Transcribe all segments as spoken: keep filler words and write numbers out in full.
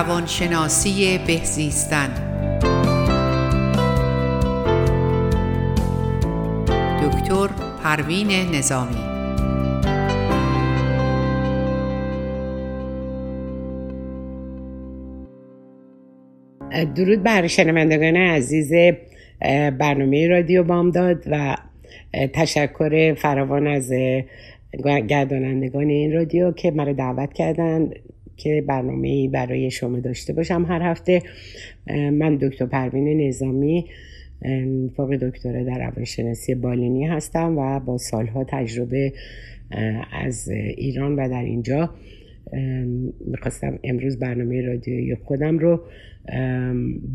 روانشناسی بهزیستن. دکتر پروین نظامی. درود بر شنوندگان عزیز برنامه رادیو بامداد و تشکر فراوان از گردانندگان این رادیو که مرا دعوت کردن که برنامه‌ای برای شما داشته باشم هر هفته. من دکتر پروین نظامی، فوق دکترا در روانشناسی بالینی هستم و با سالها تجربه از ایران و در اینجا میخواستم امروز برنامه رادیویی خودم رو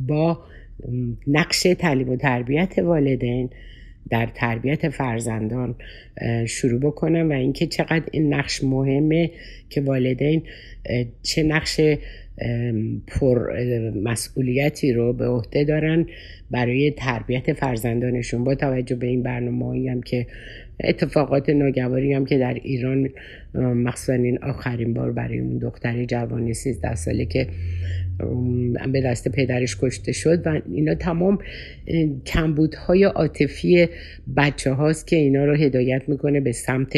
با نقش تعلیم و تربیت والدین در تربیت فرزندان شروع بکنم و اینکه چقدر این نقش مهمه که والدین چه نقش پرمسئولیتی رو به عهده دارن برای تربیت فرزندانشون. با توجه به این برنامه‌ای هم که اتفاقات ناگواری هم که در ایران مخصوصا این آخرین بار برای اون دختر جوان سیزده ساله که به دست پدرش کشته شد و اینا تمام کمبودهای عاطفی بچه هاست که اینا رو هدایت میکنه به سمت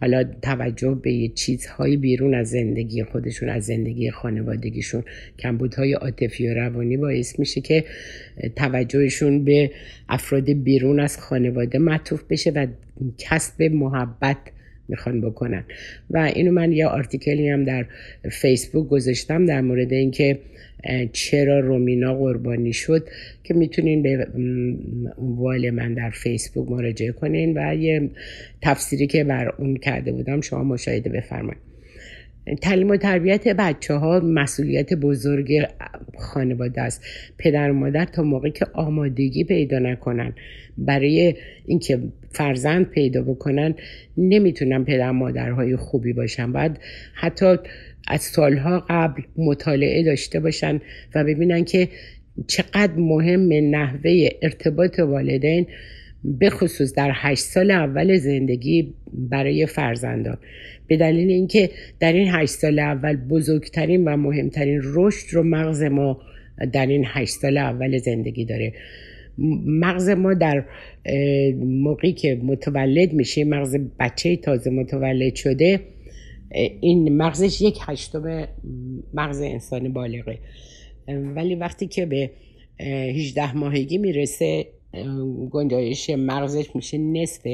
حالا توجه به چیزهای بیرون از زندگی خودشون، از زندگی خانوادگیشون. کمبودهای عاطفی و روانی باعث میشه که توجهشون به افراد بیرون از خانواده معطوف بشه و کسب محبت میخوان بکنن. و اینو من یه آرتیکلی هم در فیسبوک گذاشتم در مورد اینکه چرا رومینا قربانی شد که میتونین به وال من در فیسبوک مراجعه کنین و یه تفسیری که بر اون کرده بودم شما مشاهده بفرمایید. تعلیم و تربیت بچه ها مسئولیت بزرگ خانواده است. پدر و مادر تا موقعی که آمادگی پیدا نکنن برای اینکه فرزند پیدا بکنن نمیتونن پدر مادرهای خوبی باشن. باید حتی از سالها قبل مطالعه داشته باشن و ببینن که چقدر مهمه نحوه ارتباط والدین به خصوص در هشت سال اول زندگی برای فرزندان، به دلیل اینکه در این هشت سال اول بزرگترین و مهمترین رشد رو مغز ما در این هشت سال اول زندگی داره. مغز ما در موقعی که متولد میشه، مغز بچه تازه متولد شده، این مغزش یک هشتم مغز انسان بالغه، ولی وقتی که به هجده ماهگی میرسه گنجایش مغزش میشه نصف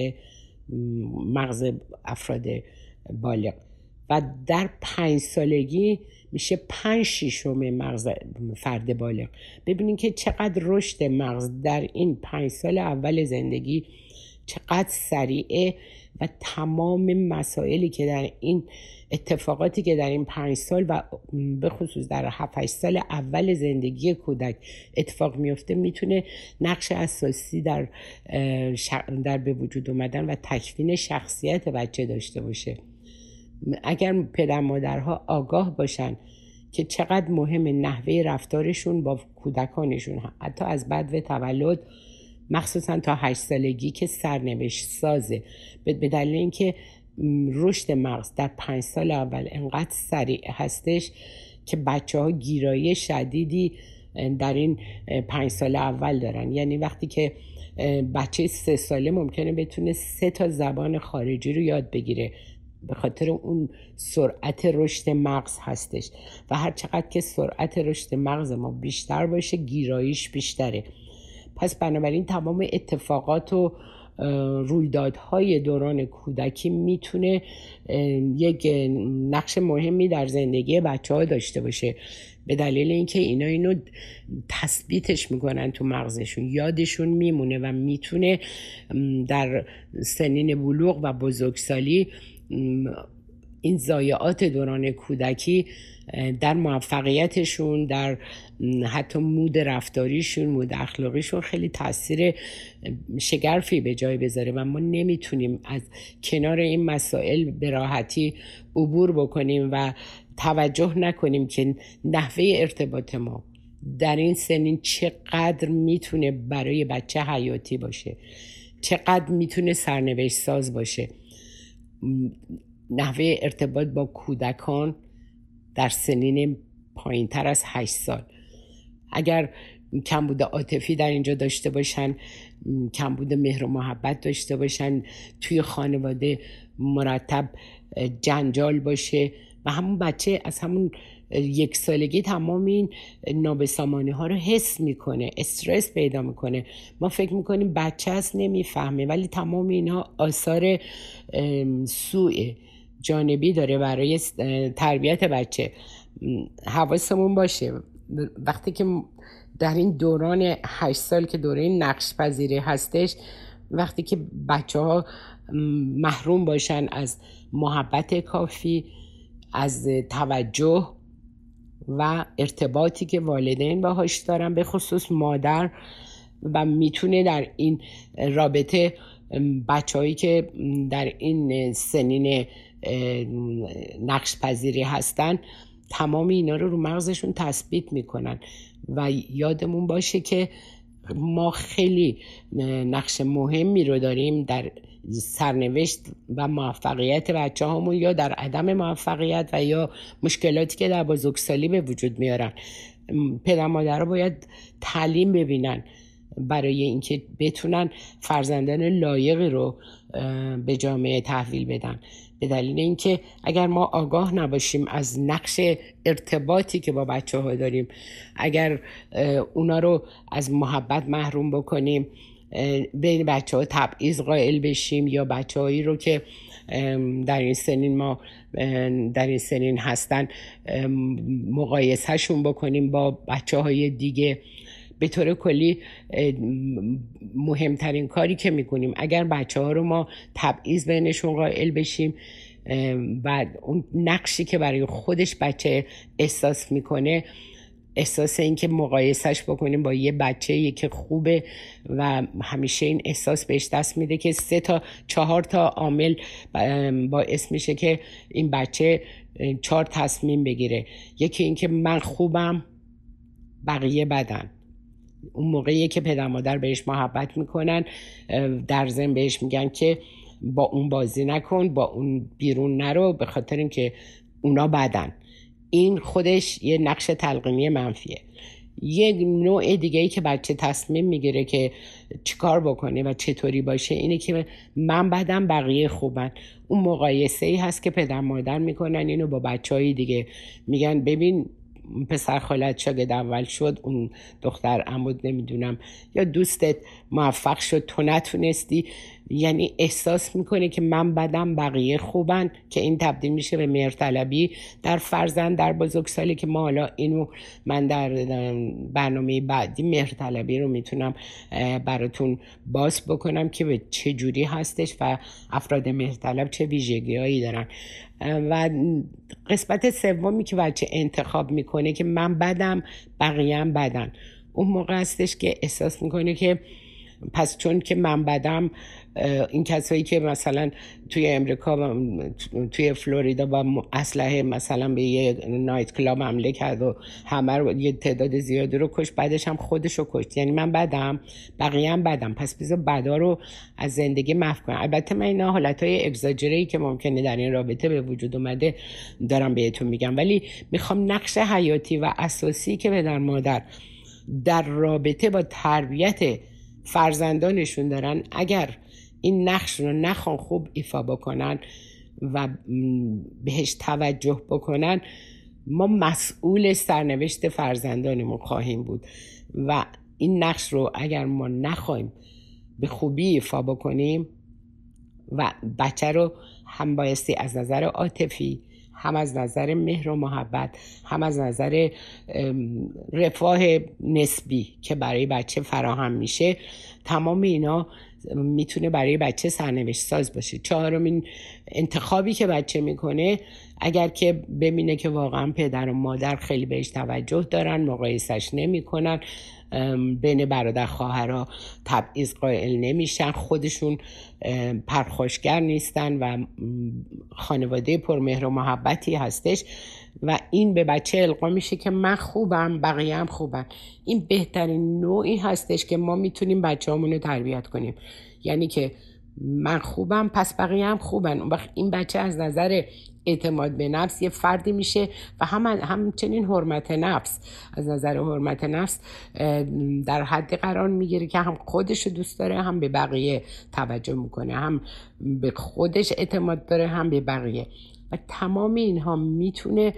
مغز افراد بالغ و در پنج سالگی میشه پنج ششم مغز فرد بالغ. ببینین که چقدر رشد مغز در این پنج سال اول زندگی چقدر سریعه و تمام مسائلی که در این اتفاقاتی که در این پنج سال و به خصوص در هفت هشت سال اول زندگی کودک اتفاق میفته میتونه نقش اساسی در در به وجود اومدن و تکوین شخصیت بچه داشته باشه. اگر پدر مادرها آگاه باشن که چقدر مهم نحوه رفتارشون با کودکانشون حتی از بدو تولد، مخصوصا تا هشت سالگی که سرنوشت سازه، به دلیل اینکه رشد مغز در پنج سال اول انقدر سریع هستش که بچه ها گیرایی شدیدی در این پنج سال اول دارن. یعنی وقتی که بچه سه ساله ممکنه بتونه سه تا زبان خارجی رو یاد بگیره به خاطر اون سرعت رشد مغز هستش و هر چقدر که سرعت رشد مغز ما بیشتر باشه گیراییش بیشتره. پس بنابراین تمام اتفاقات و رویدادهای دوران کودکی میتونه یک نقش مهمی در زندگی بچه‌ها داشته باشه، به دلیل اینکه اینا اینو تثبیتش میکنن تو مغزشون، یادشون میمونه و میتونه در سنین بلوغ و بزرگسالی این ضایعات دوران کودکی در موفقیتشون، در حتی مود رفتاریشون، مود اخلاقیشون خیلی تاثیر شگرفی به جای بذاره و ما نمیتونیم از کنار این مسائل به راحتی عبور بکنیم و توجه نکنیم که نحوه ارتباط ما در این سنین چقدر میتونه برای بچه حیاتی باشه، چقدر میتونه سرنوشت ساز باشه. نحوه ارتباط با کودکان در سنین پایین تر از هشت سال. اگر کمبود عاطفی در اینجا داشته باشن، کمبود مهر و محبت داشته باشن، توی خانواده مرتب جنجال باشه و همون بچه از همون یک سالگی تمام این نابسامانی ها رو حس میکنه، استرس پیدا میکنه. ما فکر میکنیم بچه هست نمیفهمه، ولی تمام اینها آثار سوء جانبی داره برای تربیت بچه. حواسمون باشه وقتی که در این دوران هشت سال که دوره نقش پذیری هستش، وقتی که بچه ها محروم باشن از محبت کافی، از توجه و ارتباطی که والدین باهاش دارن، به خصوص مادر، و میتونه در این رابطه بچه‌هایی که در این سنین نقش پذیری هستن تمام اینا رو رو مغزشون تثبیت میکنن. و یادمون باشه که ما خیلی نقش مهمی رو داریم در سرنوشت و موفقیت بچه همون، یا در عدم موفقیت و یا مشکلاتی که در بزرگسالی به وجود میارن. پدر مادر رو باید تعلیم ببینن برای اینکه بتونن فرزندان لایقی رو به جامعه تحویل بدن، به دلیل اینکه اگر ما آگاه نباشیم از نقش ارتباطی که با بچه ها داریم، اگر اونا رو از محبت محروم بکنیم، بین بچه ها تبعیض قائل بشیم، یا بچه هایی رو که در این سنین ما در این سنین هستن مقایسه شون بکنیم با بچه های دیگه، به طور کلی مهمترین کاری که میکنیم اگر بچه ها رو ما تبعیض بینشون قائل بشیم و اون نقشی که برای خودش بچه احساس میکنه، احساس این که مقایسهش بکنیم با یه بچه که خوبه، و همیشه این احساس بهش دست میده که سه تا چهار تا عامل باعث میشه که این بچه چهار تصمیم بگیره. یکی این که من خوبم بقیه بدن. اون موقعی که پدر مادر بهش محبت میکنن، در ذهن بهش میگن که با اون بازی نکن، با اون بیرون نرو، به خاطر اینکه اونا بدن. این خودش یه نقش تلقینی منفیه. یه نوع دیگه‌ای که بچه تصمیم میگیره که چیکار بکنه و چطوری باشه اینه که من بدم بقیه خوبن. اون مقایسه‌ای هست که پدر مادر میکنن اینو با بچهای دیگه، میگن ببین پسر خالت شاگرد اول شد، اون دختر عمود نمیدونم یا دوستت موفق شد تو نتونستی، یعنی احساس میکنه که من بدم بقیه خوبن، که این تبدیل میشه به مهرطلبی در فرزند در بزرگسالی، که ما حالا اینو من در برنامه بعدی مهرطلبی رو میتونم براتون باز بکنم که به چه جوری هستش و افراد مهرطلب چه ویژگی‌هایی دارن. و قسمت سومی که بچه انتخاب میکنه که من بدم بقیه‌ام بدن، اون موقع هستش که احساس میکنه که پس چون که من بدم، این کسایی که مثلا توی امریکا توی فلوریدا با اسلحه مثلا به یه نایت کلاب حمله کرد و همه رو یه تعداد زیادی رو کشت، بعدش هم خودش رو کشت، یعنی من بدم بقیه هم بدم، پس بذار بدا رو از زندگی محو کنم. البته من اینا حالتهای اگزاجری که ممکنه در این رابطه به وجود اومده دارم بهتون میگم، ولی میخوام نقش حیاتی و اساسی که پدر مادر در رابطه با تربیت فرزندانشون دارن، اگر این نقش رو نخوان خوب ایفا بکنن و بهش توجه بکنن، ما مسئول سرنوشت فرزندانمون خواهیم بود. و این نقش رو اگر ما نخوایم به خوبی ایفا بکنیم و بچه رو هم بایستی از نظر عاطفی، هم از نظر مهر و محبت، هم از نظر رفاه نسبی که برای بچه فراهم میشه، تمام اینا میتونه برای بچه سرنوشت ساز باشه. چهارمین انتخابی که بچه میکنه، اگر که ببینه که واقعا پدر و مادر خیلی بهش توجه دارن، مقایسش نمیکنن، بین برادر خواهرها تبعیض قائل نمیشن، خودشون پرخاشگر نیستن و خانواده پرمهر و محبتی هستش، و این به بچه القا میشه که من خوبم بقیه هم خوبن. این بهترین نوعی هستش که ما میتونیم بچه همونو تربیت کنیم، یعنی که من خوبم پس بقیه هم خوبن. اون وقت این بچه از نظر اعتماد به نفس یه فردی میشه و هم همچنین حرمت نفس، از نظر حرمت نفس در حدی قرار میگیره که هم خودش رو دوست داره، هم به بقیه توجه میکنه، هم به خودش اعتماد داره، هم به بقیه. و تمام اینها میتونه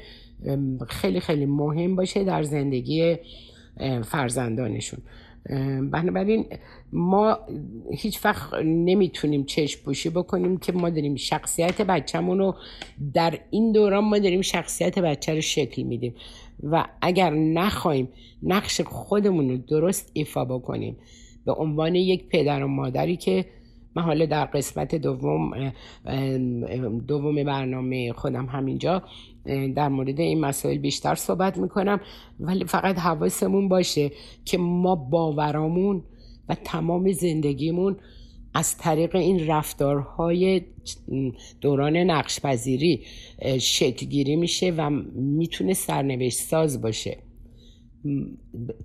خیلی خیلی مهم باشه در زندگی فرزندانشون. بنابراین ما هیچ وقت نمیتونیم چشم پوشی بکنیم که ما داریم شخصیت بچه‌مون رو در این دوران ما داریم شخصیت بچه رو شکل میدیم و اگر نخوایم نقش خودمون رو درست ایفا بکنیم به عنوان یک پدر و مادری که من حالا در قسمت دوم دوم برنامه خودم همینجا در مورد این مسائل بیشتر صحبت میکنم، ولی فقط حواسمون باشه که ما باورامون و تمام زندگیمون از طریق این رفتارهای دوران نقش‌پذیری شکل گیری میشه و میتونه سرنوشت ساز باشه.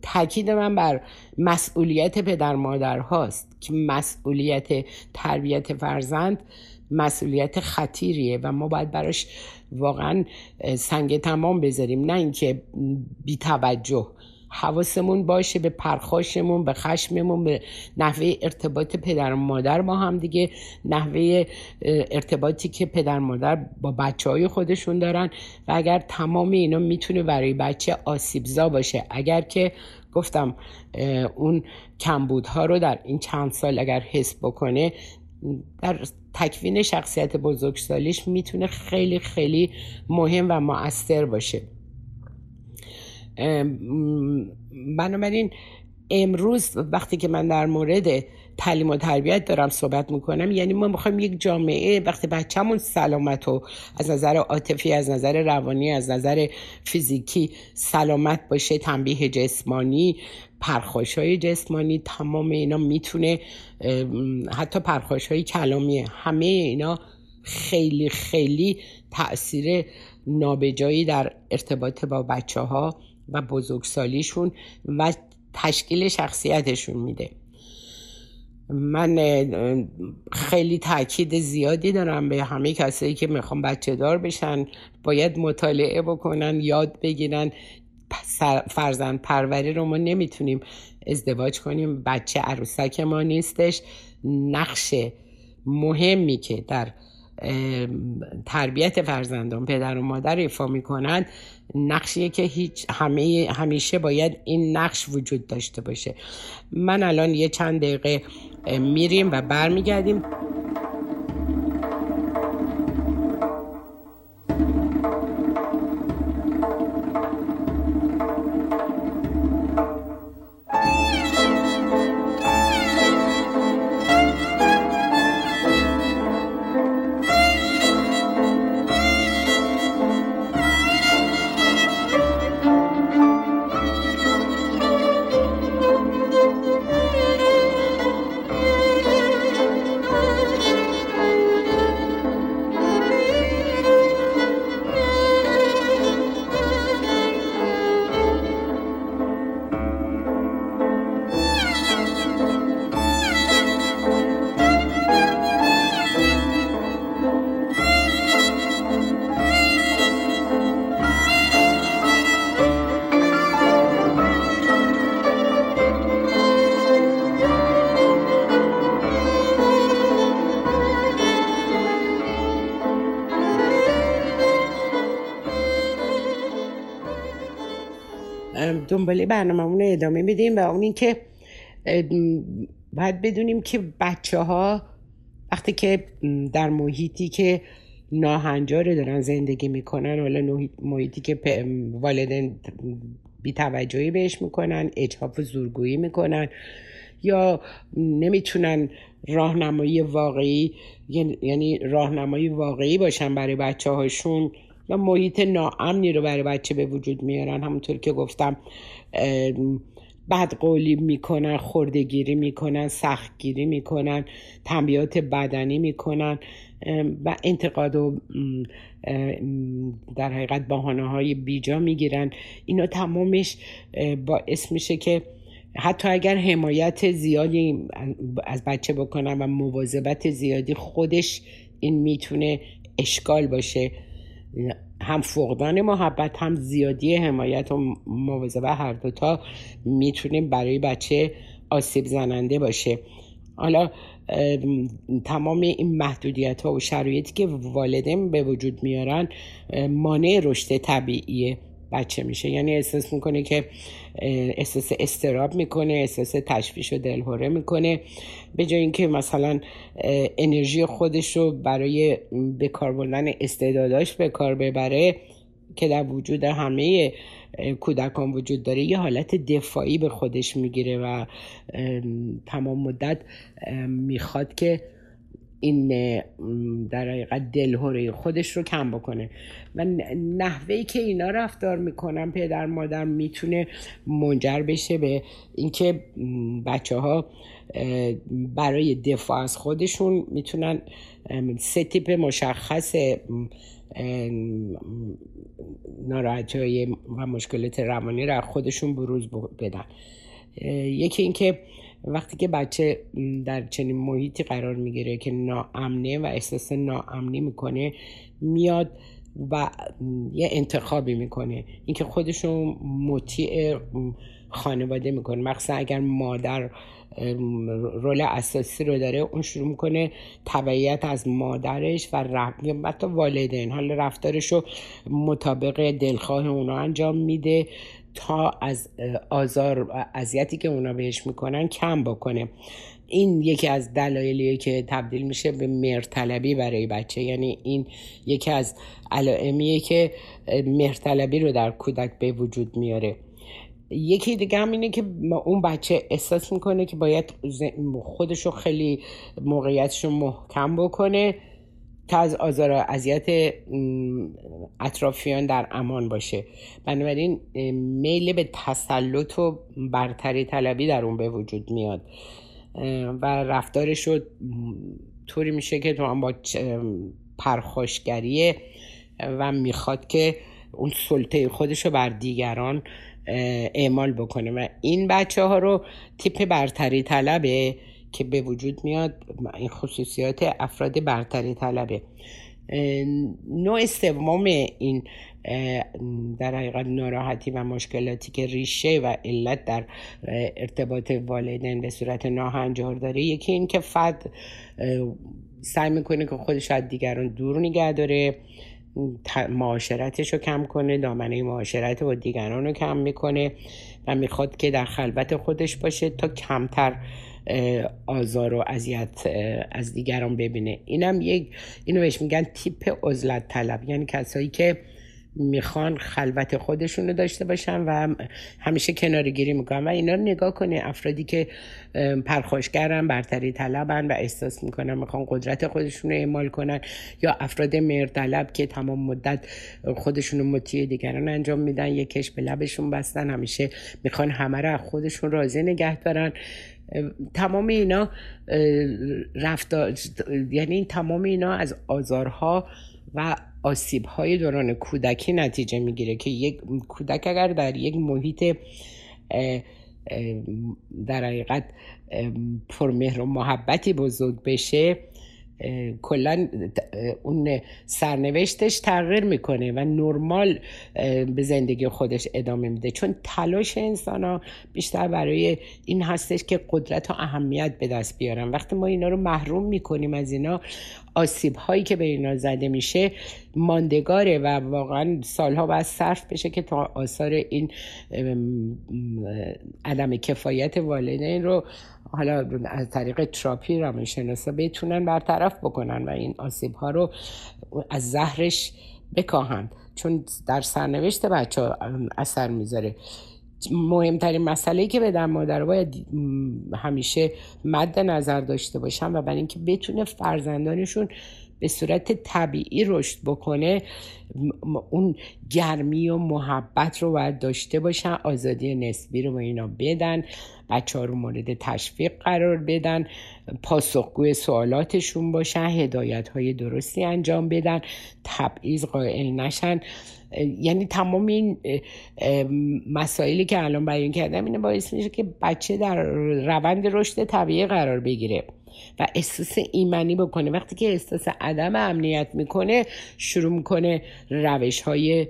تاکید من بر مسئولیت پدر مادر هاست که مسئولیت تربیت فرزند مسئولیت خطیریه و ما باید براش واقعا سنگ تمام بذاریم، نه اینکه بی توجه. حواسمون باشه به پرخاشمون، به خشممون، به نحوه ارتباط پدر و مادر با هم دیگه، نحوه ارتباطی که پدر و مادر با بچه‌های خودشون دارن و اگر تمام اینا میتونه برای بچه آسیبزا باشه، اگر که گفتم اون کمبودها رو در این چند سال اگر حس بکنه در تکوین شخصیت بزرگسالیش میتونه خیلی خیلی مهم و مؤثر باشه. بنابراین امروز وقتی که من در مورد تعلیم و تربیت دارم صحبت میکنم، یعنی ما میخوایم یک جامعه وقتی بچه‌مون سلامت و از نظر عاطفی، از نظر روانی، از نظر فیزیکی سلامت باشه، تنبیه جسمانی، پرخاش‌های جسمانی، تمام اینا میتونه، حتی پرخاش‌های کلامی، همه اینا خیلی خیلی تأثیر نابجایی در ارتباط با بچه‌ها و بزرگسالیشون و تشکیل شخصیتشون میده. من خیلی تاکید زیادی دارم به همه کسایی که میخوان بچه دار بشن، باید مطالعه بکنن، یاد بگیرن. فرزند پروری رو ما نمیتونیم ازدواج کنیم، بچه عروسک ما نیستش. نقش مهمی که در تربیت فرزندان پدر و مادر ایفا میکنن نقشیه که هیچ همه همیشه باید این نقش وجود داشته باشه. من الان یه چند دقیقه میریم و برمیگردیم. دنباله برنامه‌مون رو ادامه میدیم و اون این که باید بدونیم که بچه ها وقتی که در محیطی که ناهنجار دارن زندگی میکنن، حالا محیطی که والدین بی‌توجهی بهش میکنن، اجحاف و زورگویی میکنن یا نمیتونن راهنمایی واقعی، یعنی راهنمایی واقعی باشن برای بچه هاشون و محیط ناامنی رو برای بچه به وجود میارن، همونطور که گفتم بدقولی میکنن، خرده‌گیری میکنن، سختگیری میکنن، تنبیهات بدنی میکنن و انتقاد و در حقیقت بهانه‌های بیجا میگیرن. اینا تمامش باعث میشه که حتی اگر حمایت زیادی از بچه بکنن و مواظبت زیادی، خودش این میتونه اشکال باشه، هم فقدان محبت هم زیادی حمایت و مواظبت، هر دوتا میتونه برای بچه آسیب زننده باشه. حالا تمام این محدودیت ها و شرایطی که والدین به وجود میارن مانع رشد طبیعیه بچه میشه، یعنی احساس میکنه که احساس اضطراب میکنه، احساس تشویش و دلهره میکنه، به جای اینکه مثلا انرژی خودش رو برای به کار بردن استعداداش به کار ببره که در وجود همه کودکان وجود داره، یه حالت دفاعی به خودش میگیره و تمام مدت میخواد که این در حقیقت دلهوره خودش رو کم بکنه. و نحوهی که اینا رفتار میکنن پدر مادر میتونه منجر بشه به اینکه بچه ها برای دفاع از خودشون میتونن سه تیپ مشخص ناراحتی‌های و مشکلات روانی رو خودشون بروز بدن. یکی این که وقتی که بچه در چنین محیطی قرار میگیره که ناامنه و احساس ناامنی میکنه، میاد و یه انتخابی میکنه، اینکه خودشو مطیع خانواده میکنه، مخصوصا اگر مادر رول اساسی رو داره، اون شروع میکنه تبعیت از مادرش و رفت حتی والدین حال رفتارشو مطابق دلخواه اونا انجام میده تا از آزار و اذیتی که اونا بهش میکنن کم بکنه. این یکی از دلایلیه که تبدیل میشه به مهرطلبی برای بچه، یعنی این یکی از علائمیه که مهرطلبی رو در کودک به وجود میاره. یکی دیگه هم اینه که اون بچه احساس میکنه که باید خودشو خیلی موقعیتشو محکم بکنه تا از آزار و اذیت اطرافیان در امان باشه، بنابراین میل به تسلط و برتری طلبی در اون به وجود میاد و رفتارش رو طوری میشه که تو هم با پرخاشگریه و میخواد که اون سلطه خودش رو بر دیگران اعمال بکنه و این بچه ها رو تیپ برتری طلبه که به وجود میاد، این خصوصیات افراد برتری طلبه. نوع سوم این در حقیقت ناراحتی و مشکلاتی که ریشه و علت در ارتباط والدین به صورت ناهنجار داره، یکی این که فرد سعی میکنه که خودش از دیگران دور نگه داره، معاشرتش رو کم کنه، دامنه معاشرت و دیگران رو کم میکنه و میخواد که در خلوت خودش باشه تا کمتر آزار و اذیت از دیگران ببینه. اینم یک اینو بهش میگن تیپ عزلت طلب، یعنی کسایی که میخوان خلوت خودشون رو داشته باشن و همیشه کناره‌گیری میکنن. و اینا رو نگاه کنه، افرادی که پرخاشگرن، برتری طلبن و احساس میکنن میخوان قدرت خودشون رو اعمال کنن، یا افراد مهرطلب که تمام مدت خودشون رو مطیع دیگران انجام میدن، یکش به لبشون بستن، همیشه میخوان همه رو از خودشون راضی نگه دارن. تمام اینا رفتار، یعنی تمام اینا از آزارها و آسیب‌های دوران کودکی نتیجه میگیره که یک کودک اگر در یک محیط در حقیقت پرمهر و محبتی بزرگ بشه، کلا اون سرنوشتش تغییر میکنه و نرمال به زندگی خودش ادامه میده، چون تلاش انسان ها بیشتر برای این هستش که قدرت و اهمیت به دست بیارن. وقتی ما اینا رو محروم میکنیم از اینا، آسیب هایی که به اینا زده میشه ماندگاره و واقعا سالها باید صرف بشه که تا آثار این عدم کفایت والدین رو حالا از طریق تراپی روانشناسا بتونن برطرف بکنن و این آسیب ها رو از زهرش بکاهن، چون در سرنوشت بچه ها اثر میذاره. مهمترین مسئله‌ای که پدر مادر باید همیشه مد نظر داشته باشن و برای اینکه بتونه فرزندانشون به صورت طبیعی رشد بکنه، اون گرمی و محبت رو باید داشته باشن، آزادی نسبی رو به اینا بدن، بچه‌ها رو مورد تشویق قرار بدن، پاسخگوی سوالاتشون باشن، هدایت‌های درستی انجام بدن، تبعیض قائل نشن. یعنی تمام این مسائلی که الان بیان کردم اینه باعث میشه که بچه در روند رشد طبیعی قرار بگیره و احساس ایمنی بکنه. وقتی که احساس عدم امنیت میکنه، شروع میکنه روش‌های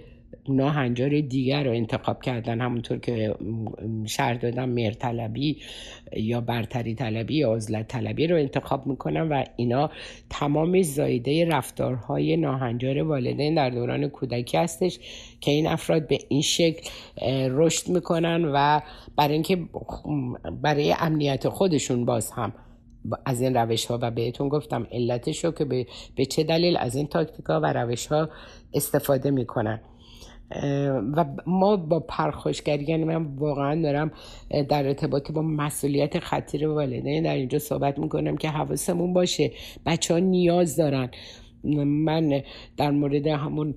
ناهنجار دیگر رو انتخاب کردن، همونطور که شرح دادم مهرطلبی یا برتری طلبی یا عزلت طلبی رو انتخاب میکنن و اینا تمام زایده رفتارهای ناهنجار والدین در دوران کودکی هستش که این افراد به این شکل رشد میکنن و برای اینکه برای امنیت خودشون باز هم از این روش ها، و بهتون گفتم علتشو که به, به چه دلیل از این تاکتیک ها و روش ها استفاده میکنن. و ما با پرخاشگری، یعنی من واقعا دارم در ارتباط با مسئولیت خطیر والدین در اینجا صحبت میکنم که حواسمون باشه، بچه ها نیاز دارن. من در مورد همون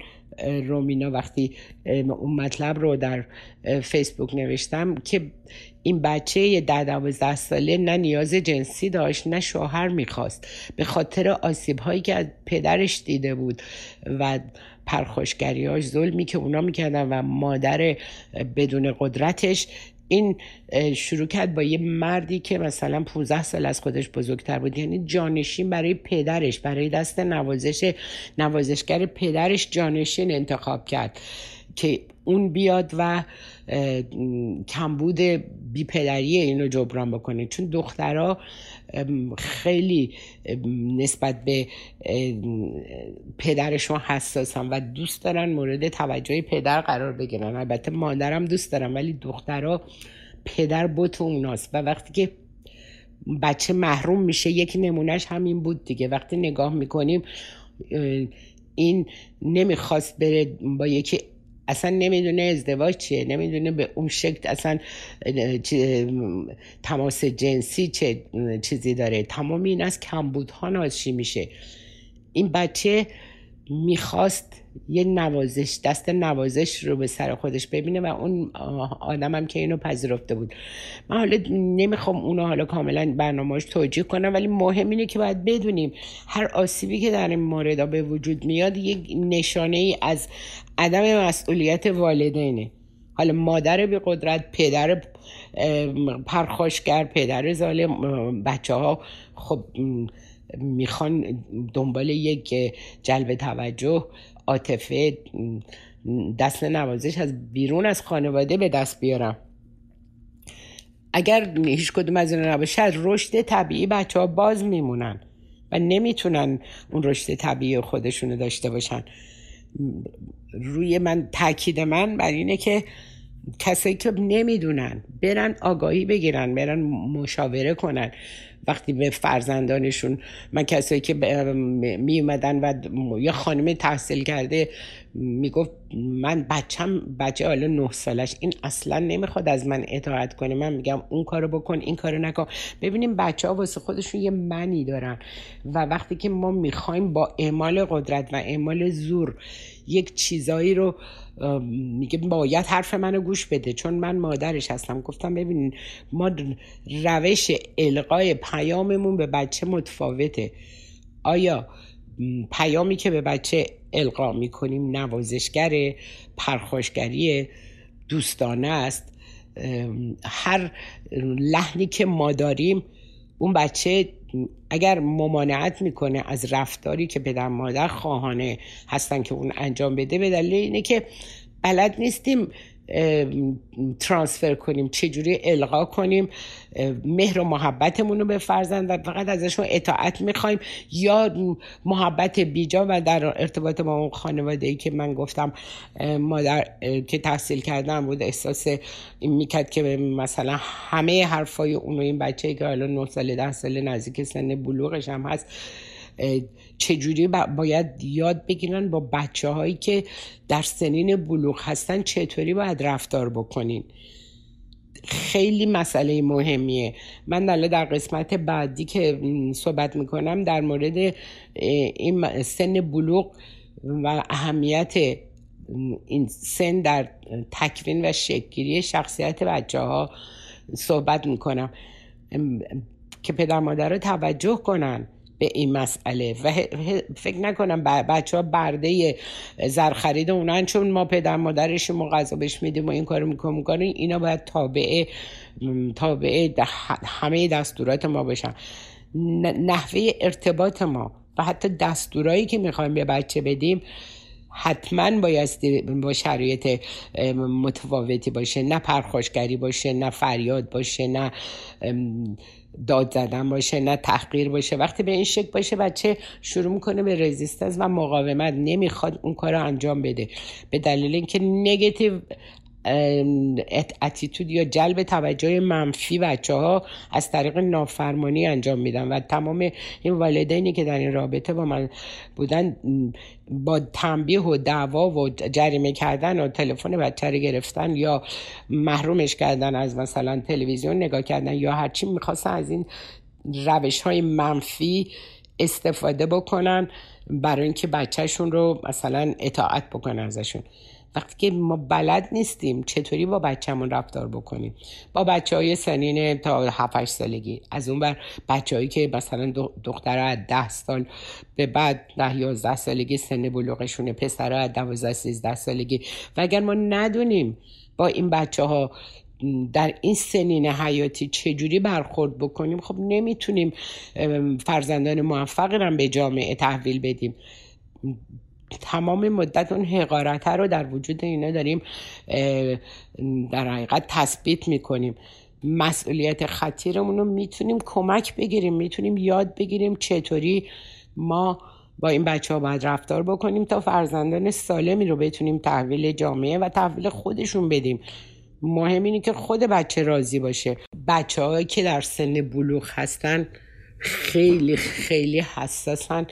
رومینا وقتی اون مطلب رو در فیسبوک نوشتم که این بچه یه ده دوازده ساله نه نیاز جنسی داشت نه شوهر میخواست، به خاطر آسیب هایی که از پدرش دیده بود و پرخاشگریاش، ظلمی که اونا میکردن و مادر بدون قدرتش، این شروع کرد با یه مردی که مثلا پانزده سال از خودش بزرگتر بود، یعنی جانشین برای پدرش، برای دست نوازش نوازشگر پدرش جانشین انتخاب کرد که اون بیاد و کمبود بیپدری اینو جبران بکنه. چون دخترها خیلی نسبت به پدرشون حساسن و دوست دارن مورد توجه پدر قرار بگیرن. البته مادرم دوست دارن، ولی دخترها پدر بوت اوناست و وقتی که بچه محروم میشه، یک نمونهش همین بود دیگه. وقتی نگاه میکنیم این نمیخواست بره با یکی، اصلا نمیدونه ازدواج چیه، نمیدونه به اون شکل اصلا تماس جنسی چه چیزی داره. تمام این از کمبودها ناشی میشه. این بچه میخواست یه نوازش، دست نوازش رو به سر خودش ببینه و اون آدمم که اینو پذیرفته بود. من حالا نمیخوام اونو حالا کاملا برنامه‌اش توجیه کنم، ولی مهم اینه که باید بدونیم هر آسیبی که در این مورد به وجود میاد یک نشانه ای از عدم مسئولیت والدینه. حالا مادر بی قدرت، پدر پرخاشگر، پدر ظالم، بچه‌ها خب میخوان دنبال یک جلب توجه، عاطفه، دست نوازش از بیرون از خانواده به دست بیارن. اگر هیچ کدوم از اینا نباشه، رشد طبیعی بچه ها باز میمونن و نمیتونن اون رشد طبیعی خودشونو داشته باشن. روی من تاکید من بر اینه که کسایی که نمیدونن برن آگاهی بگیرن، برن مشاوره کنن. وقتی به فرزندانشون، من کسایی که می اومدن و یه خانم تحصیل کرده میگفت من بچم، بچه حالا نه سالش، این اصلا نمیخواد از من اطاعت کنه، من میگم اون کارو بکن این کارو نکن. ببینیم بچه ها واسه خودشون یه منی دارن و وقتی که ما میخوایم با اعمال قدرت و اعمال زور یک چیزایی رو، میگه باید حرف منو گوش بده چون من مادرش هستم. گفتم ببینین ما روش القای پیاممون به بچه متفاوته. آیا پیامی که به بچه القا میکنیم نوازشگره، پرخاشگریه، دوستانه است؟ هر لحنی که ما داریم اون بچه اگر ممانعت میکنه از رفتاری که پدر مادر خواهانه هستن که اون انجام بده، به دلیل اینه که بلد نیستیم ترانسفر کنیم، چجوری القا کنیم مهر و محبتمون رو به فرزند و فقط ازشون اطاعت میخوایم، یا محبت بیجا. و در ارتباط با اون خانواده‌ای که من گفتم مادر که تحصیل کردن بود، احساس این میکرد که مثلا همه حرفای اون و این بچه‌ای که حالا نه ساله ده ساله نزدیک سن بلوغش هم هست، چجوری باید یاد بگیرن با بچه هایی که در سنین بلوغ هستن چطوری باید رفتار بکنین. خیلی مسئله مهمیه. من الان در قسمت بعدی که صحبت میکنم در مورد این سن بلوغ و اهمیت این سن در تکوین و شکل‌گیری شخصیت بچه‌ها صحبت میکنم که پدر مادرها توجه کنن به این مسئله و فکر نکنم بچه ها برده زرخرید اونن، چون ما پدر مادرش مغذا بهش میدیم و این کارو میکنم میکنم اینا باید تابعه تابعه همه دستورات ما بشن. نحوه ارتباط ما و حتی دستورایی که میخوایم به بچه بدیم حتما بایستی با شرایط متفاوتی باشه، نه پرخاشگری باشه، نه فریاد باشه، نه داد زدن باشه، نه تحقیر باشه. وقتی به این شکل باشه بچه شروع میکنه به رزیستنس و مقاومت، نمیخواد اون کار رو انجام بده به دلیل اینکه نگتیو اتیتود یا جلب توجه منفی بچه ها از طریق نافرمانی انجام میدن و تمام این والدینی که در این رابطه با من بودن با تنبیه و دعوا و جریمه کردن و تلفن بچه رو گرفتن یا محرومش کردن از مثلا تلویزیون نگاه کردن یا هرچی میخواستن از این روش های منفی استفاده بکنن برای اینکه بچهشون رو مثلا اطاعت بکنن ازشون. وقتی که ما بلد نیستیم چطوری با بچه‌مون رفتار بکنیم، با بچه‌های سنین تا هفت هشت سالگی، از اون بر بچه‌هایی که مثلا دخترها از ده سال به بعد ده یازده سالگی سن بلوغشونه، پسرها از دوازده سیزده سالگی، و اگر ما ندونیم با این بچه‌ها در این سنین حیاتی چجوری برخورد بکنیم، خب نمیتونیم فرزندان موفقی رو به جامعه تحویل بدیم. تمام مدت اون حقارت رو در وجود اینا داریم در حقیقت تثبیت میکنیم. مسئولیت خطیرمون رو میتونیم کمک بگیریم، میتونیم یاد بگیریم چطوری ما با این بچه ها باید رفتار بکنیم تا فرزندان سالمی رو بتونیم تحویل جامعه و تحویل خودشون بدیم. مهم اینه که خود بچه راضی باشه. بچه هایی که در سن بلوغ هستن خیلی خیلی حساسن.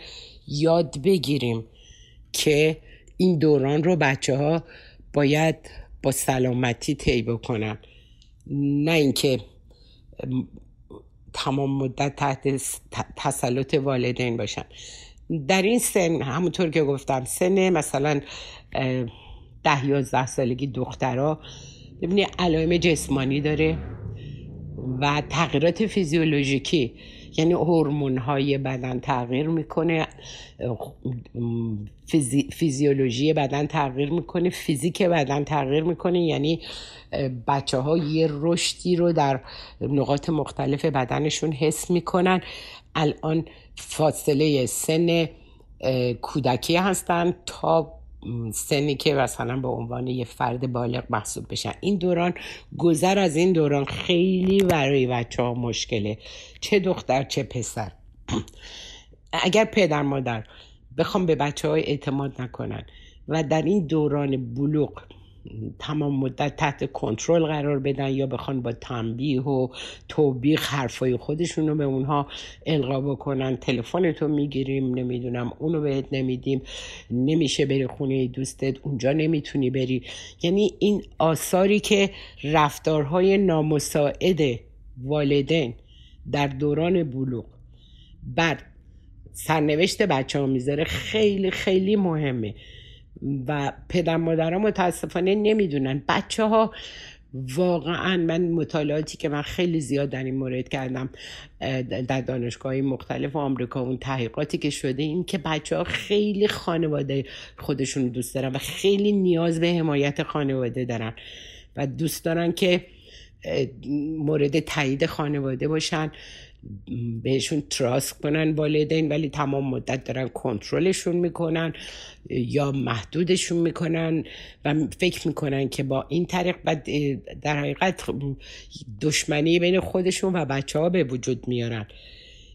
یاد بگیریم که این دوران رو بچه ها باید با سلامتی طی بکنن، نه اینکه تمام مدت تحت تسلط والدین باشن. در این سن همونطور که گفتم سن مثلا ده یازده سالگی دخترها ببینید علائم جسمانی داره و تغییرات فیزیولوژیکی، یعنی هورمون های بدن تغییر میکنه، فیزی، فیزیولوژی بدن تغییر میکنه، فیزیک بدن تغییر میکنه، یعنی بچه ها یه رشدی رو در نقاط مختلف بدنشون حس میکنن. الان فاصله سن کودکی هستن تا سنی که مثلا به عنوان یه فرد بالغ محسوب بشن. این دوران، گذر از این دوران خیلی برای بچه ها مشکله، چه دختر چه پسر. اگر پدر مادر بخوام به بچه های اعتماد نکنن و در این دوران بلوغ تمام مدت تحت کنترل قرار بدن یا بخوان با تنبیه و توبیخ حرفای خودشون رو به اونها القا بکنن، تلفن تو میگیریم، نمیدونم اونو بهت نمیدیم، نمیشه بری خونه دوستت، اونجا نمیتونی بری، یعنی این آثاری که رفتارهای نامساعد والدین در دوران بلوغ بر سرنوشت بچه ها میذاره خیلی خیلی مهمه و پدر مادرها متاسفانه نمیدونن. بچه ها واقعا، من مطالعاتی که من خیلی زیاد در این مورد کردم در دانشگاه‌های مختلف آمریکا، اون تحقیقاتی که شده این که بچه ها خیلی خانواده خودشون دوست دارن و خیلی نیاز به حمایت خانواده دارن و دوست دارن که مورد تایید خانواده باشن، بهشون تراست کنن والدین، ولی تمام مدت دارن کنترلشون میکنن یا محدودشون میکنن و فکر میکنن که با این طریق بعد در حقیقت دشمنی بین خودشون و بچه ها به وجود میارن.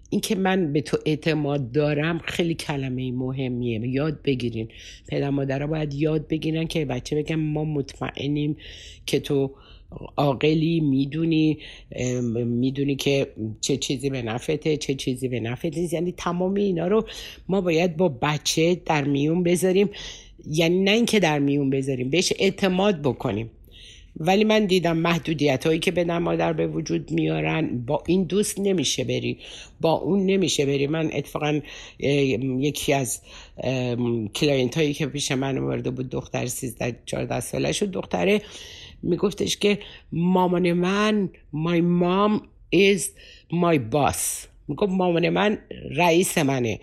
این که من به تو اعتماد دارم خیلی کلمه مهمیه، یاد بگیرین. پدر مادرها باید یاد بگیرن که بچه بگن ما مطمئنیم که تو عاقلی، میدونی میدونی که چه چیزی به نفعته چه چیزی به نفعت نیست. یعنی تمام اینا رو ما باید با بچه در میون بذاریم، یعنی نه اینکه در میون بذاریم، بهش اعتماد بکنیم ولی من دیدم محدودیت هایی که به مادر به وجود میارن، با این دوست نمیشه بری، با اون نمیشه بری. من اتفاقا یکی از کلاینت هایی که پیش من اومده بود، دختر سیزده چهارده سالش بود، دختره میگفتش که مامان من، my mom is my boss، میگفت مامان من رئیس منه،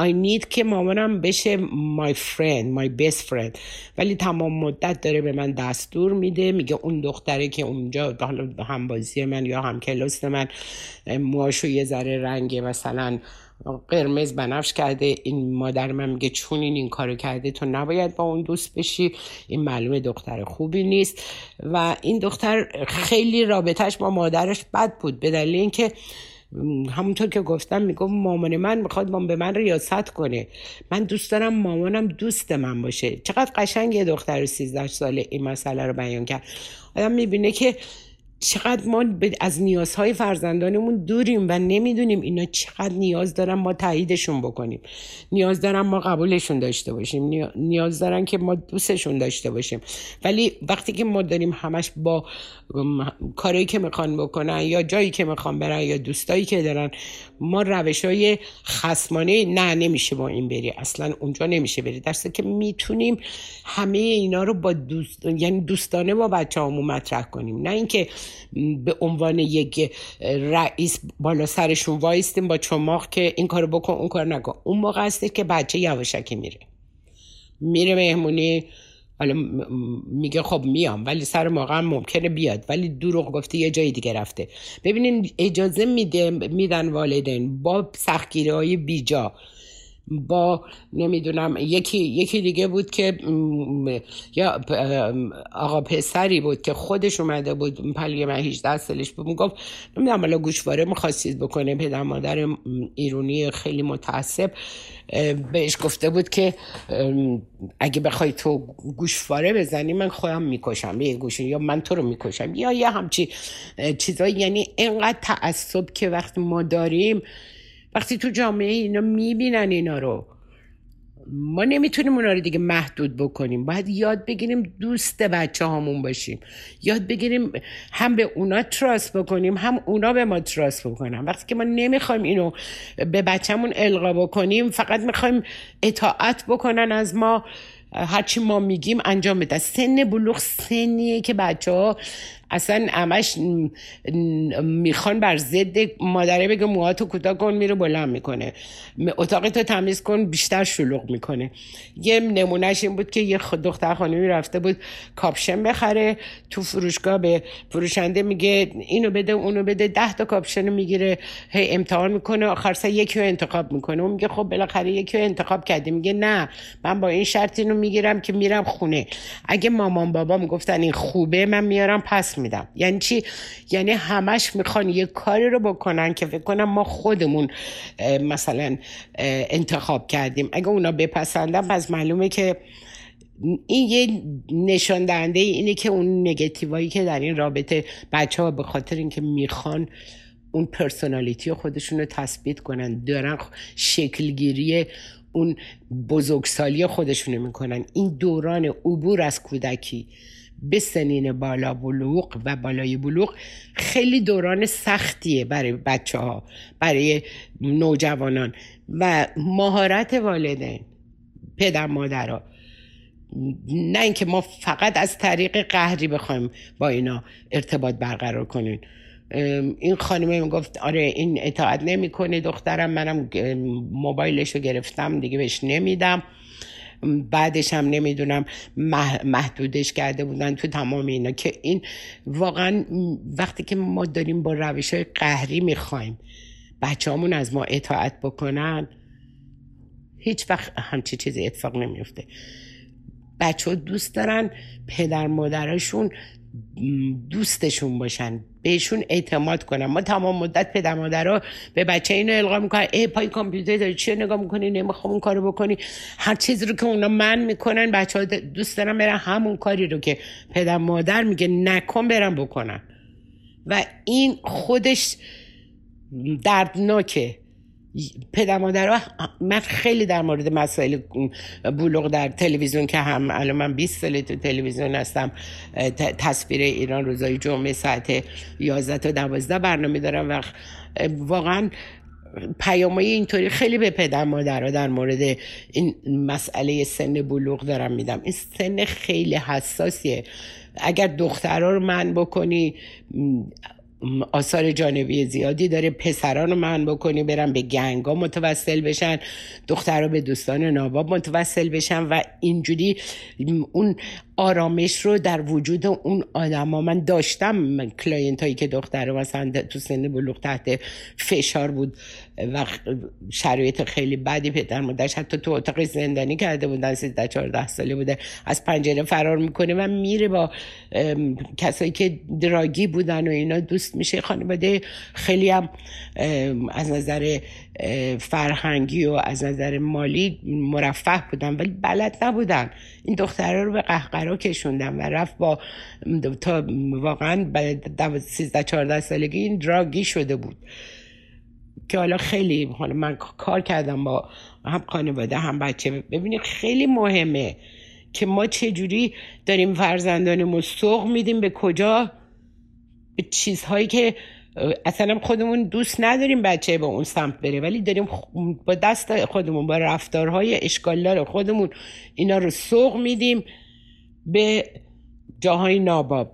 I need که مامانم بشه my friend my best friend. ولی تمام مدت داره به من دستور میده، میگه اون دختره که اونجا همبازی من یا همکلاس من موهاشو یه ذره رنگ مثلا قرمز بنفش کرده، این مادر من میگه چون این این کارو کرده تو نباید با اون دوست بشی، این معلومه دختر خوبی نیست. و این دختر خیلی رابطهش با مادرش بد بود، به دلیل اینکه همونطور که گفتم میگم مامان من میخواد مام به من ریاست کنه، من دوست دارم مامانم دوست من باشه. چقدر قشنگ یه دختر سیزده ساله این مسئله رو بیان کرد. آدم میبینه که چقدر ما از نیازهای فرزندانمون دوریم و نمیدونیم اینا چقدر نیاز دارن ما تاییدشون بکنیم، نیاز دارن ما قبولشون داشته باشیم، نیاز دارن که ما دوستشون داشته باشیم. ولی وقتی که ما داریم همش با کارهایی که میخوان بکنن یا جایی که میخوان برن یا دوستایی که دارن، ما روشای خصمانه، نه نمیشه با این بری، اصلا اونجا نمیشه بری، درسته که میتونیم همه اینا رو با دوست، یعنی دوستانه با بچه‌هامون مطرح کنیم، نه اینکه به عنوان یک رئیس بالا سرشون وایستیم با چماق که این کارو بکن اون کارو نکن. اون موقع هسته که بچه یواشکی میره میره مهمونی، حالا میگه خب میام، ولی سر موقع هم ممکنه بیاد، ولی دروغ گفته یه جای دیگه رفته. ببینین اجازه میده میدن والدین با سختگیری‌های بیجا، با نمیدونم یکی یکی دیگه بود که یا آقا پسری بود که خودش اومده بود، پلی من هجده سالش بود، میگفت نمیدونم حالا گوشواره می‌خواستید بکنه، پدر مادر ایرانی خیلی متعصب بهش گفته بود که اگه بخوای تو گوشواره بزنی من خودم میکشم، یه گوشو یا من تو رو میکشم، یا یه همچی چیزایی. یعنی اینقدر تعصب که وقتی ما داریم، وقتی تو جامعه اینا میبینن اینا رو، ما نمیتونیم اونا رو دیگه محدود بکنیم. باید یاد بگیریم دوست بچه هامون باشیم، یاد بگیریم هم به اونا تراست بکنیم، هم اونا به ما تراست بکنن. وقتی که ما نمیخوایم اینو به بچه‌مون القا بکنیم، فقط میخوایم اطاعت بکنن از ما، هرچی ما میگیم انجام بده. سن بلوغ سنیه که بچه ها اصلا همش میخوان بر ضد مادره بگه موهاتو کوتاه کن، میره بلند میکنه، اتاقتو تمیز کن، بیشتر شلوغ میکنه. یه نمونهش این بود که یه دختر خانمی رفته بود کاپشن بخره تو فروشگاه، به فروشنده میگه اینو بده اونو بده، ده تا کاپشن میگیره، هی امتحان میکنه، آخر سر یکی رو انتخاب میکنه. اون میگه خب بالاخره یکی رو انتخاب کردی، میگه نه من با این شرط اینو میگیرم که میرم خونه، اگه مامان بابام گفتن این خوبه من میارم پس میدم. یعنی چی؟ یعنی همش میخوان یه کاری رو بکنن که فکر کنم ما خودمون مثلا انتخاب کردیم، اگه اونا بپسندن پس معلومه که این یه نشان دهنده اینه که اون نگاتیوایی که در این رابطه بچه‌ها به خاطر اینکه میخوان اون پرسونالیتی خودشون رو تثبیت کنن، دارن شکلگیری اون بزرگسالی خودشون رو میکنن. این دوران عبور از کودکی به سنین بالا بلوغ و بالای بلوغ خیلی دوران سختیه برای بچه ها، برای نوجوانان، و مهارت والدین، پدر مادرها، نه اینکه ما فقط از طریق قهری بخوایم با اینا ارتباط برقرار کنیم. این خانمه میگفت آره این اطاعت نمیکنه دخترم، منم موبایلشو گرفتم دیگه بهش نمیدم، بعدش هم نمیدونم محدودش کرده بودن تو تمام اینا. که این واقعا وقتی که ما داریم با روش‌های قهری میخوایم بچه‌هامون از ما اطاعت بکنن، هیچ وقت همچی چیزی اتفاق نمیفته. بچه‌ها دوست دارن پدر مادرشون دوستشون باشن، بهشون اعتماد کنن. ما تمام مدت پدر مادرها به بچه اینو القا میکنن، ای پای کامپیوتر داری چی نگاه میکنی، نمیخوام اون کارو بکنی. هر چیزی رو که اونا من میکنن بچه ها دوست دارن برن همون کاری رو که پدر مادر میگه نکن برن بکنن، و این خودش دردناکه. پدر مادرها، من خیلی در مورد مسائل بلوغ در تلویزیون که هم الان من بیست ساله تو تلویزیون هستم، تصویر ایران روزای جمعه ساعت یازده تا دوازده برنامه دارم و واقعا پیامای اینطوری خیلی به پدر مادرها در مورد این مسئله سن بلوغ دارم میدم. این سن خیلی حساسیه. اگر دخترها رو منع بکنی آثار جانبی زیادی داره، پسران رو منع بکنی برن به گنگا متوسل بشن، دخترها به دوستان ناباب متوسل بشن و اینجوری اون آرامش رو در وجود اون آدما، من داشتم کلاینت هایی که دخترها مثلا تو سن بلوغ تحت فشار بود و شرایط خیلی بدی پدر مادرش حتی تو اتاق زندانی کرده بودن، سیزده چهارده ساله بوده، از پنجره فرار میکنه و میره با کسایی که دراگی بودن و اینا دوست میشه. خانواده خیلی هم از نظر فرهنگی و از نظر مالی مرفه بودن ولی بلد نبودن، این دخترها رو به قهقرا کشوندن و رفت با تا واقعا سیزده چهارده سالگی این دراگی شده بود که حالا خیلی حالا من کار کردم با هم خانواده هم بچه. ببینید خیلی مهمه که ما چجوری داریم فرزندانمون سوق میدیم به کجا، به چیزهایی که اصلا خودمون دوست نداریم بچه به اون سمت بره ولی داریم با دست خودمون با رفتارهای اشکالدار خودمون اینا رو سوق میدیم به جاهای ناباب،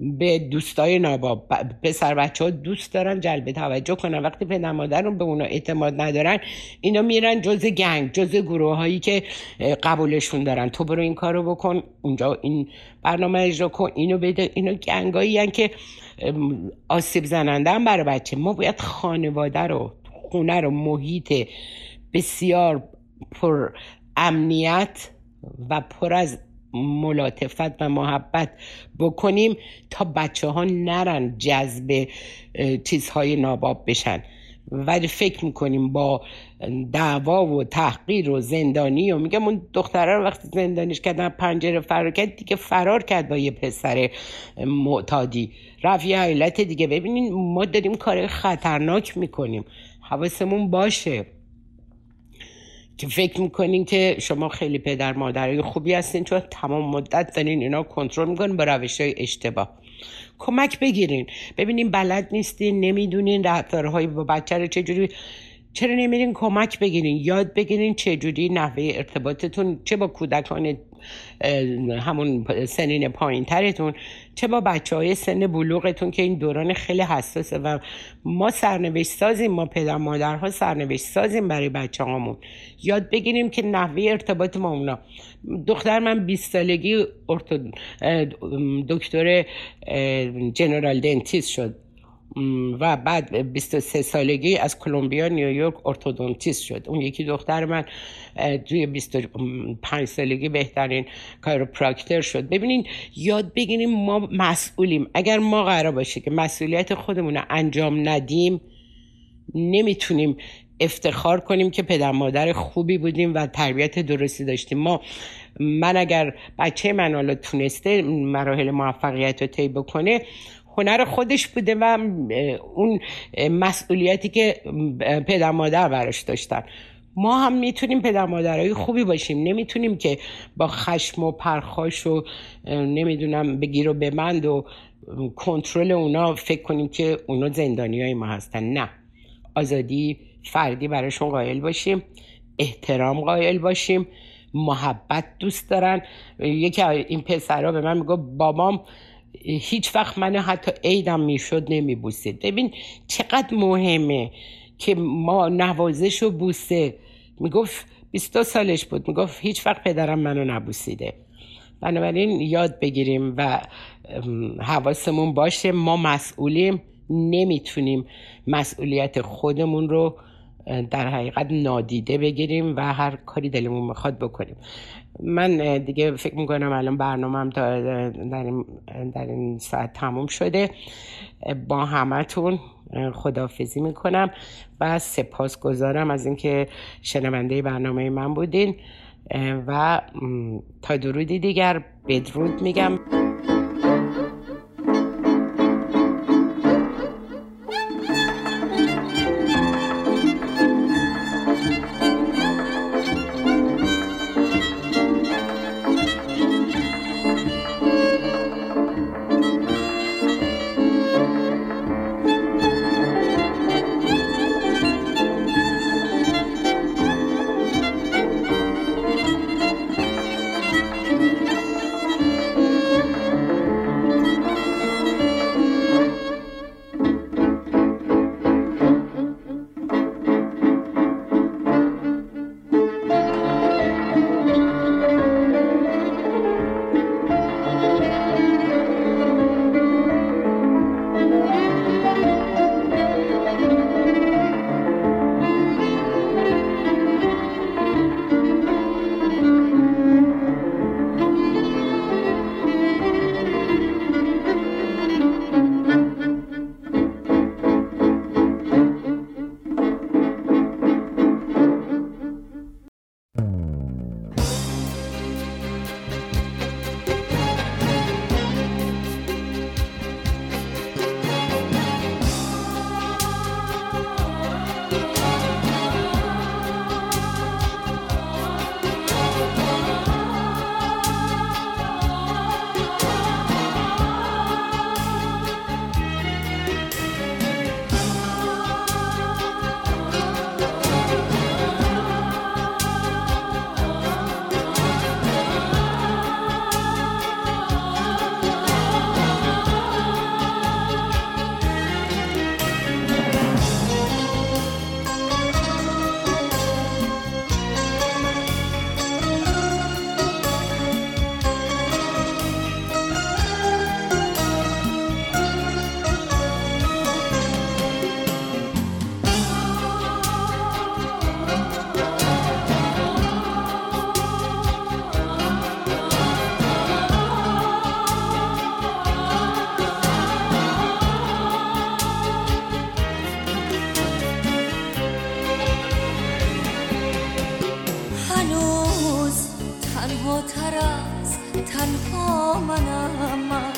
به دوستای ناباب. پسر بچه‌ها دوست دارن جلب توجه کنن، وقتی پدر مادرون به اونا اعتماد ندارن اینا میرن جزء گنگ، جزء گروه هایی که قبولشون دارن، تو برو این کارو بکن، اونجا این برنامه اجرا کن، اینو بده. اینا گنگایی ان که آسیب زننده هم برای بچه. ما باید خانواده رو، خونه رو، محیط بسیار پر امنیت و پر از ملاتفت و محبت بکنیم تا بچه ها نرن جذب چیزهای ناباب بشن. ولی فکر میکنیم با دعوا و تحقیر و زندانی و میگم اون دختره رو وقتی زندانیش کردن پنجره فرار کرد دیگه، فرار کرد با یه پسر معتادی رفت یه علت دیگه. ببینین ما داریم کار خطرناک میکنیم، حواسمون باشه که فکر میکنین که شما خیلی پدر مادرای خوبی هستین چون تمام مدت دارین اینا کنترل میکنین با روش‌های اشتباه. کمک بگیرین، ببینین بلد نیستین، نمیدونین رفتارهای با بچه رو چجوری، چرا نمیرین کمک بگیرین، یاد بگیرین چجوری نحوه ارتباطتون، چه با کودکان همون سنین پایین ترتون چه با بچه های سن بلوغتون که این دوران خیلی حساسه و ما سرنوشت سازیم، ما پدر مادرها سرنوشت سازیم برای بچه هامون. یاد بگیریم که نحوه ارتباط ما اونا. دختر من بیست سالگی دکتر جنرال دنتیست شد و بعد بیست و سه سالگی از کولومبیا نیویورک ارتودونتیست شد. اون یکی دختر من توی بیست و پنج سالگی بهترین کایروپراکتر شد. ببینین یاد بگیریم ما مسئولیم. اگر ما قرار باشه که مسئولیت خودمون رو انجام ندیم نمیتونیم افتخار کنیم که پدر مادر خوبی بودیم و تربیت درستی داشتیم. ما من اگر بچه من حالا تونسته مراحل موفقیت رو طی بکنه هنر خودش بوده و اون مسئولیتی که پدر مادر براش داشتن. ما هم میتونیم پدر مادرهای خوبی باشیم، نمیتونیم که با خشم و پرخاش و نمیدونم بگیر و ببند و کنترل اونا فکر کنیم که اونا زندانیای ما هستن. نه، آزادی فردی براشون قائل باشیم، احترام قائل باشیم، محبت دوست دارن. یکی این پسرها به من میگه بابام هیچ وقت منو حتی عیدم میشد نمیبوسید. ببین چقدر مهمه که ما نوازش و بوسه. میگفت بیست و دو سالش بود میگفت هیچ وقت پدرم منو نبوسیده. بنابراین یاد بگیریم و حواسمون باشه ما مسئولیم، نمیتونیم مسئولیت خودمون رو در حقیقت نادیده بگیریم و هر کاری دلمون بخواد بکنیم. من دیگه فکر میکنم الان برنامه‌ام تا در این, در این ساعت تموم شده. با همتون خداحافظی میکنم و سپاسگزارم از اینکه شنونده برنامه من بودین و تا درودی دیگر بدرود میگم. از تنها منم، من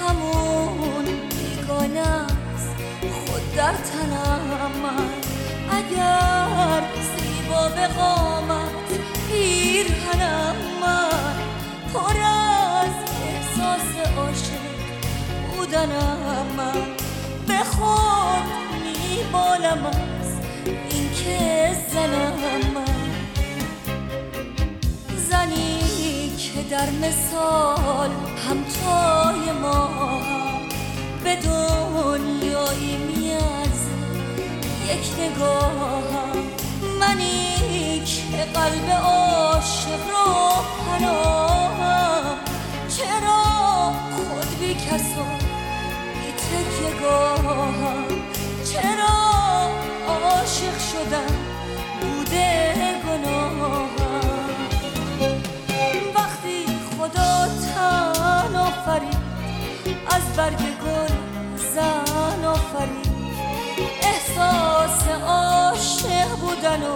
همون بیگانه است خود در تنم. من اگر زیبا به قامت پیرهنم، من پر از احساس عاشق بودنم. من به خود میبالم از این که زنم، من زنی که در مثال همتای ما به دنیایی میاز یک نگاهم. منی که قلب عاشق رو پناهم، چرا خود بی کس و بی تکیه‌گاهم؟ چرا عاشق شدم بوده گناهم؟ خدا تن آفرید، از برگ گل زن آفرید. احساس عاشق بودن و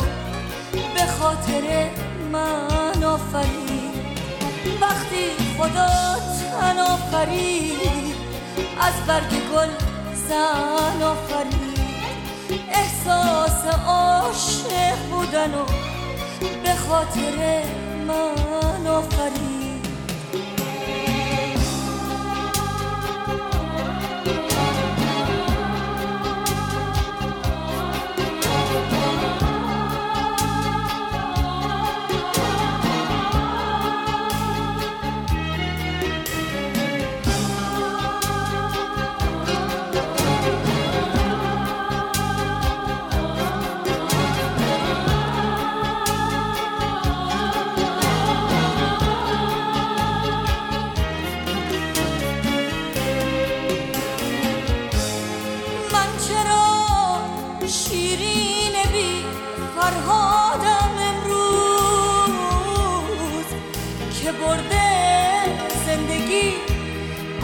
به خاطر من آفرید. وقتی خدا تن آفرید، از برگ گل زن آفرید. احساس عاشق بودن و به خاطر من آفرید.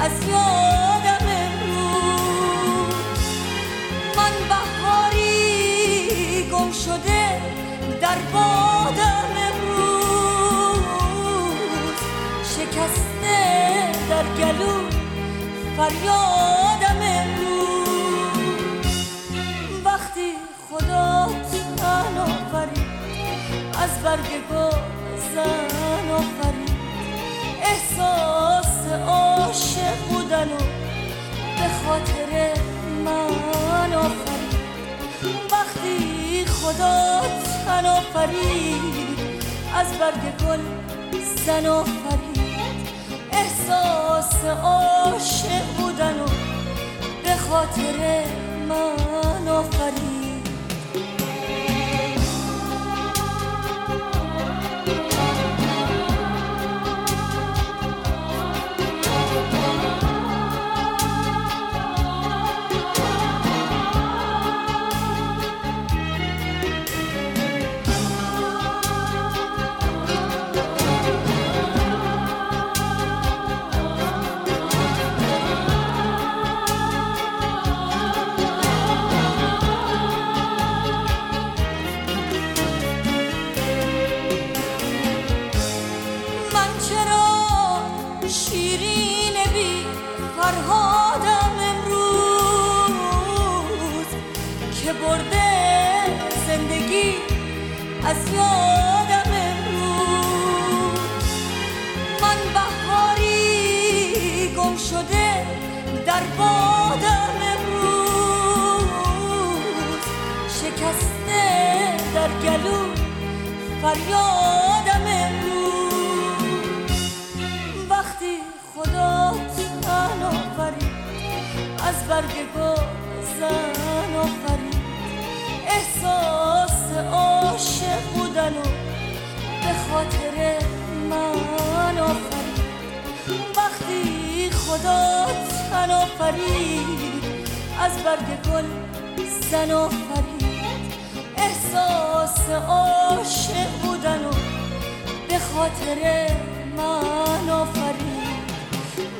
از یادم امروز من بهاری گم شده در بادم امروز، شکسته در گلو فریادم امروز. وقتی خدا تن آفرید، از برگ گلزن آفرید. احساس عاشق بودن و به خاطر من آفرید. وقتی خدا تن آفرید، از برگ گل زن آفرید. احساس عاشق بودن و به خاطر من آفرید. از یادم امروز من بهاری گم شده در بادم امروز، شکسته در گلو فریادم امروز. وقتی خدا تن آفرید، از برگ گلزن آفرید. احساس عاشق بودن و به خاطر من آفرید. وقتی خدا تن آفرید، از برگ گل زن آفرید. احساس عاشق بودن و به خاطر من آفرید.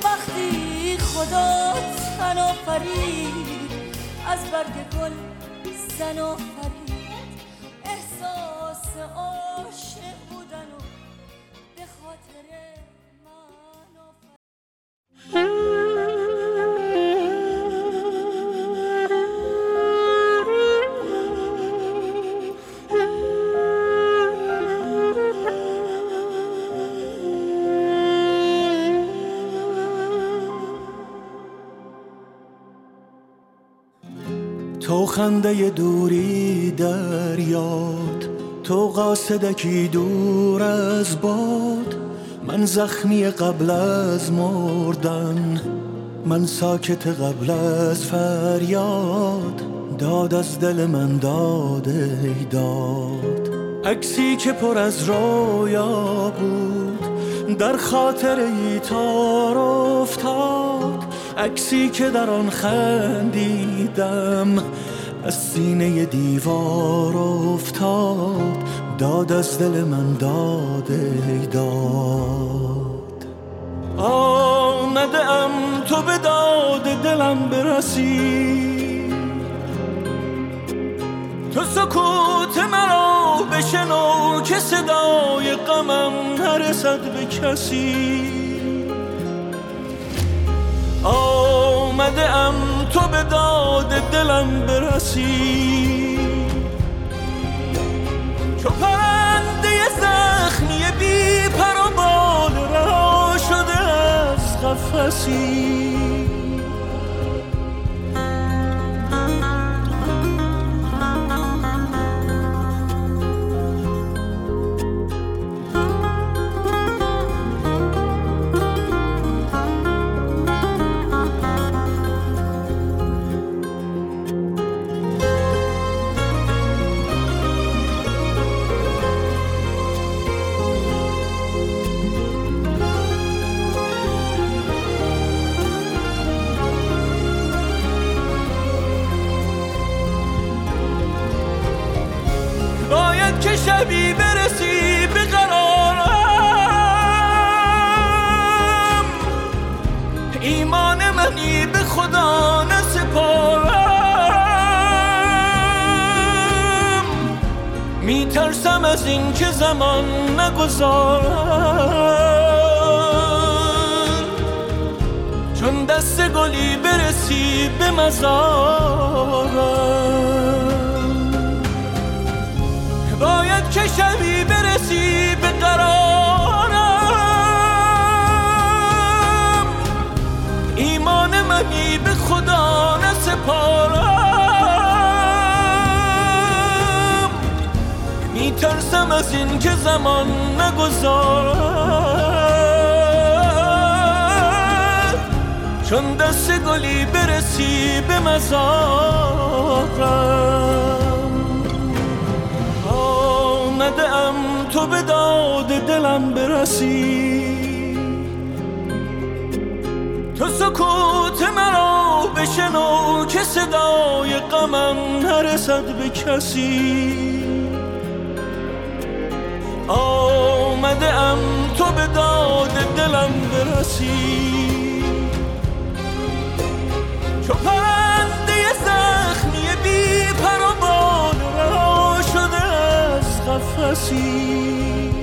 وقتی خدا تن آفرید، از برگ گل زن آفرید. احساس عاشق بودن و به خاطر تو خنده دوری در یاد، تو قاصدکی دور از باد، من زخمی قبل از مردن، من ساکت قبل از فریاد، داد از دل من داد ای داد. عکسی که پر از رویا بود در خاطر ای تار افتاد، عکسی که در آن خندیدم از سینه دیوار افتاد، داد از دل من داد ای داد. آمده ام تو به داد دلم برسی، تو سکوت مرا بشنو که صدای غمم نرسد به کسی. آمده ام تو به داد دلم برسی، چو پرنده زخمی بی پر و بال رها شده از قفسی. شبی برسی به قرارم، ایمان منی به خدا نسپارم، میترسم از این که زمان نگذارم، چون دست گلی برسی به مزارم. باید که شبی برسی به قرارم، ایمان منی به خدا نسپارم، میترسم از این که زمان نگذارم، چون دست گلی برسی به مزارم. آمده ام تو به داد دلم برسی، تو سکوت مرا بشنو که صدای غمم نرسد به کسی. آمده ام تو به داد دلم برسی، چو پرنده زخمی بی پر و بال رها شده قفسی.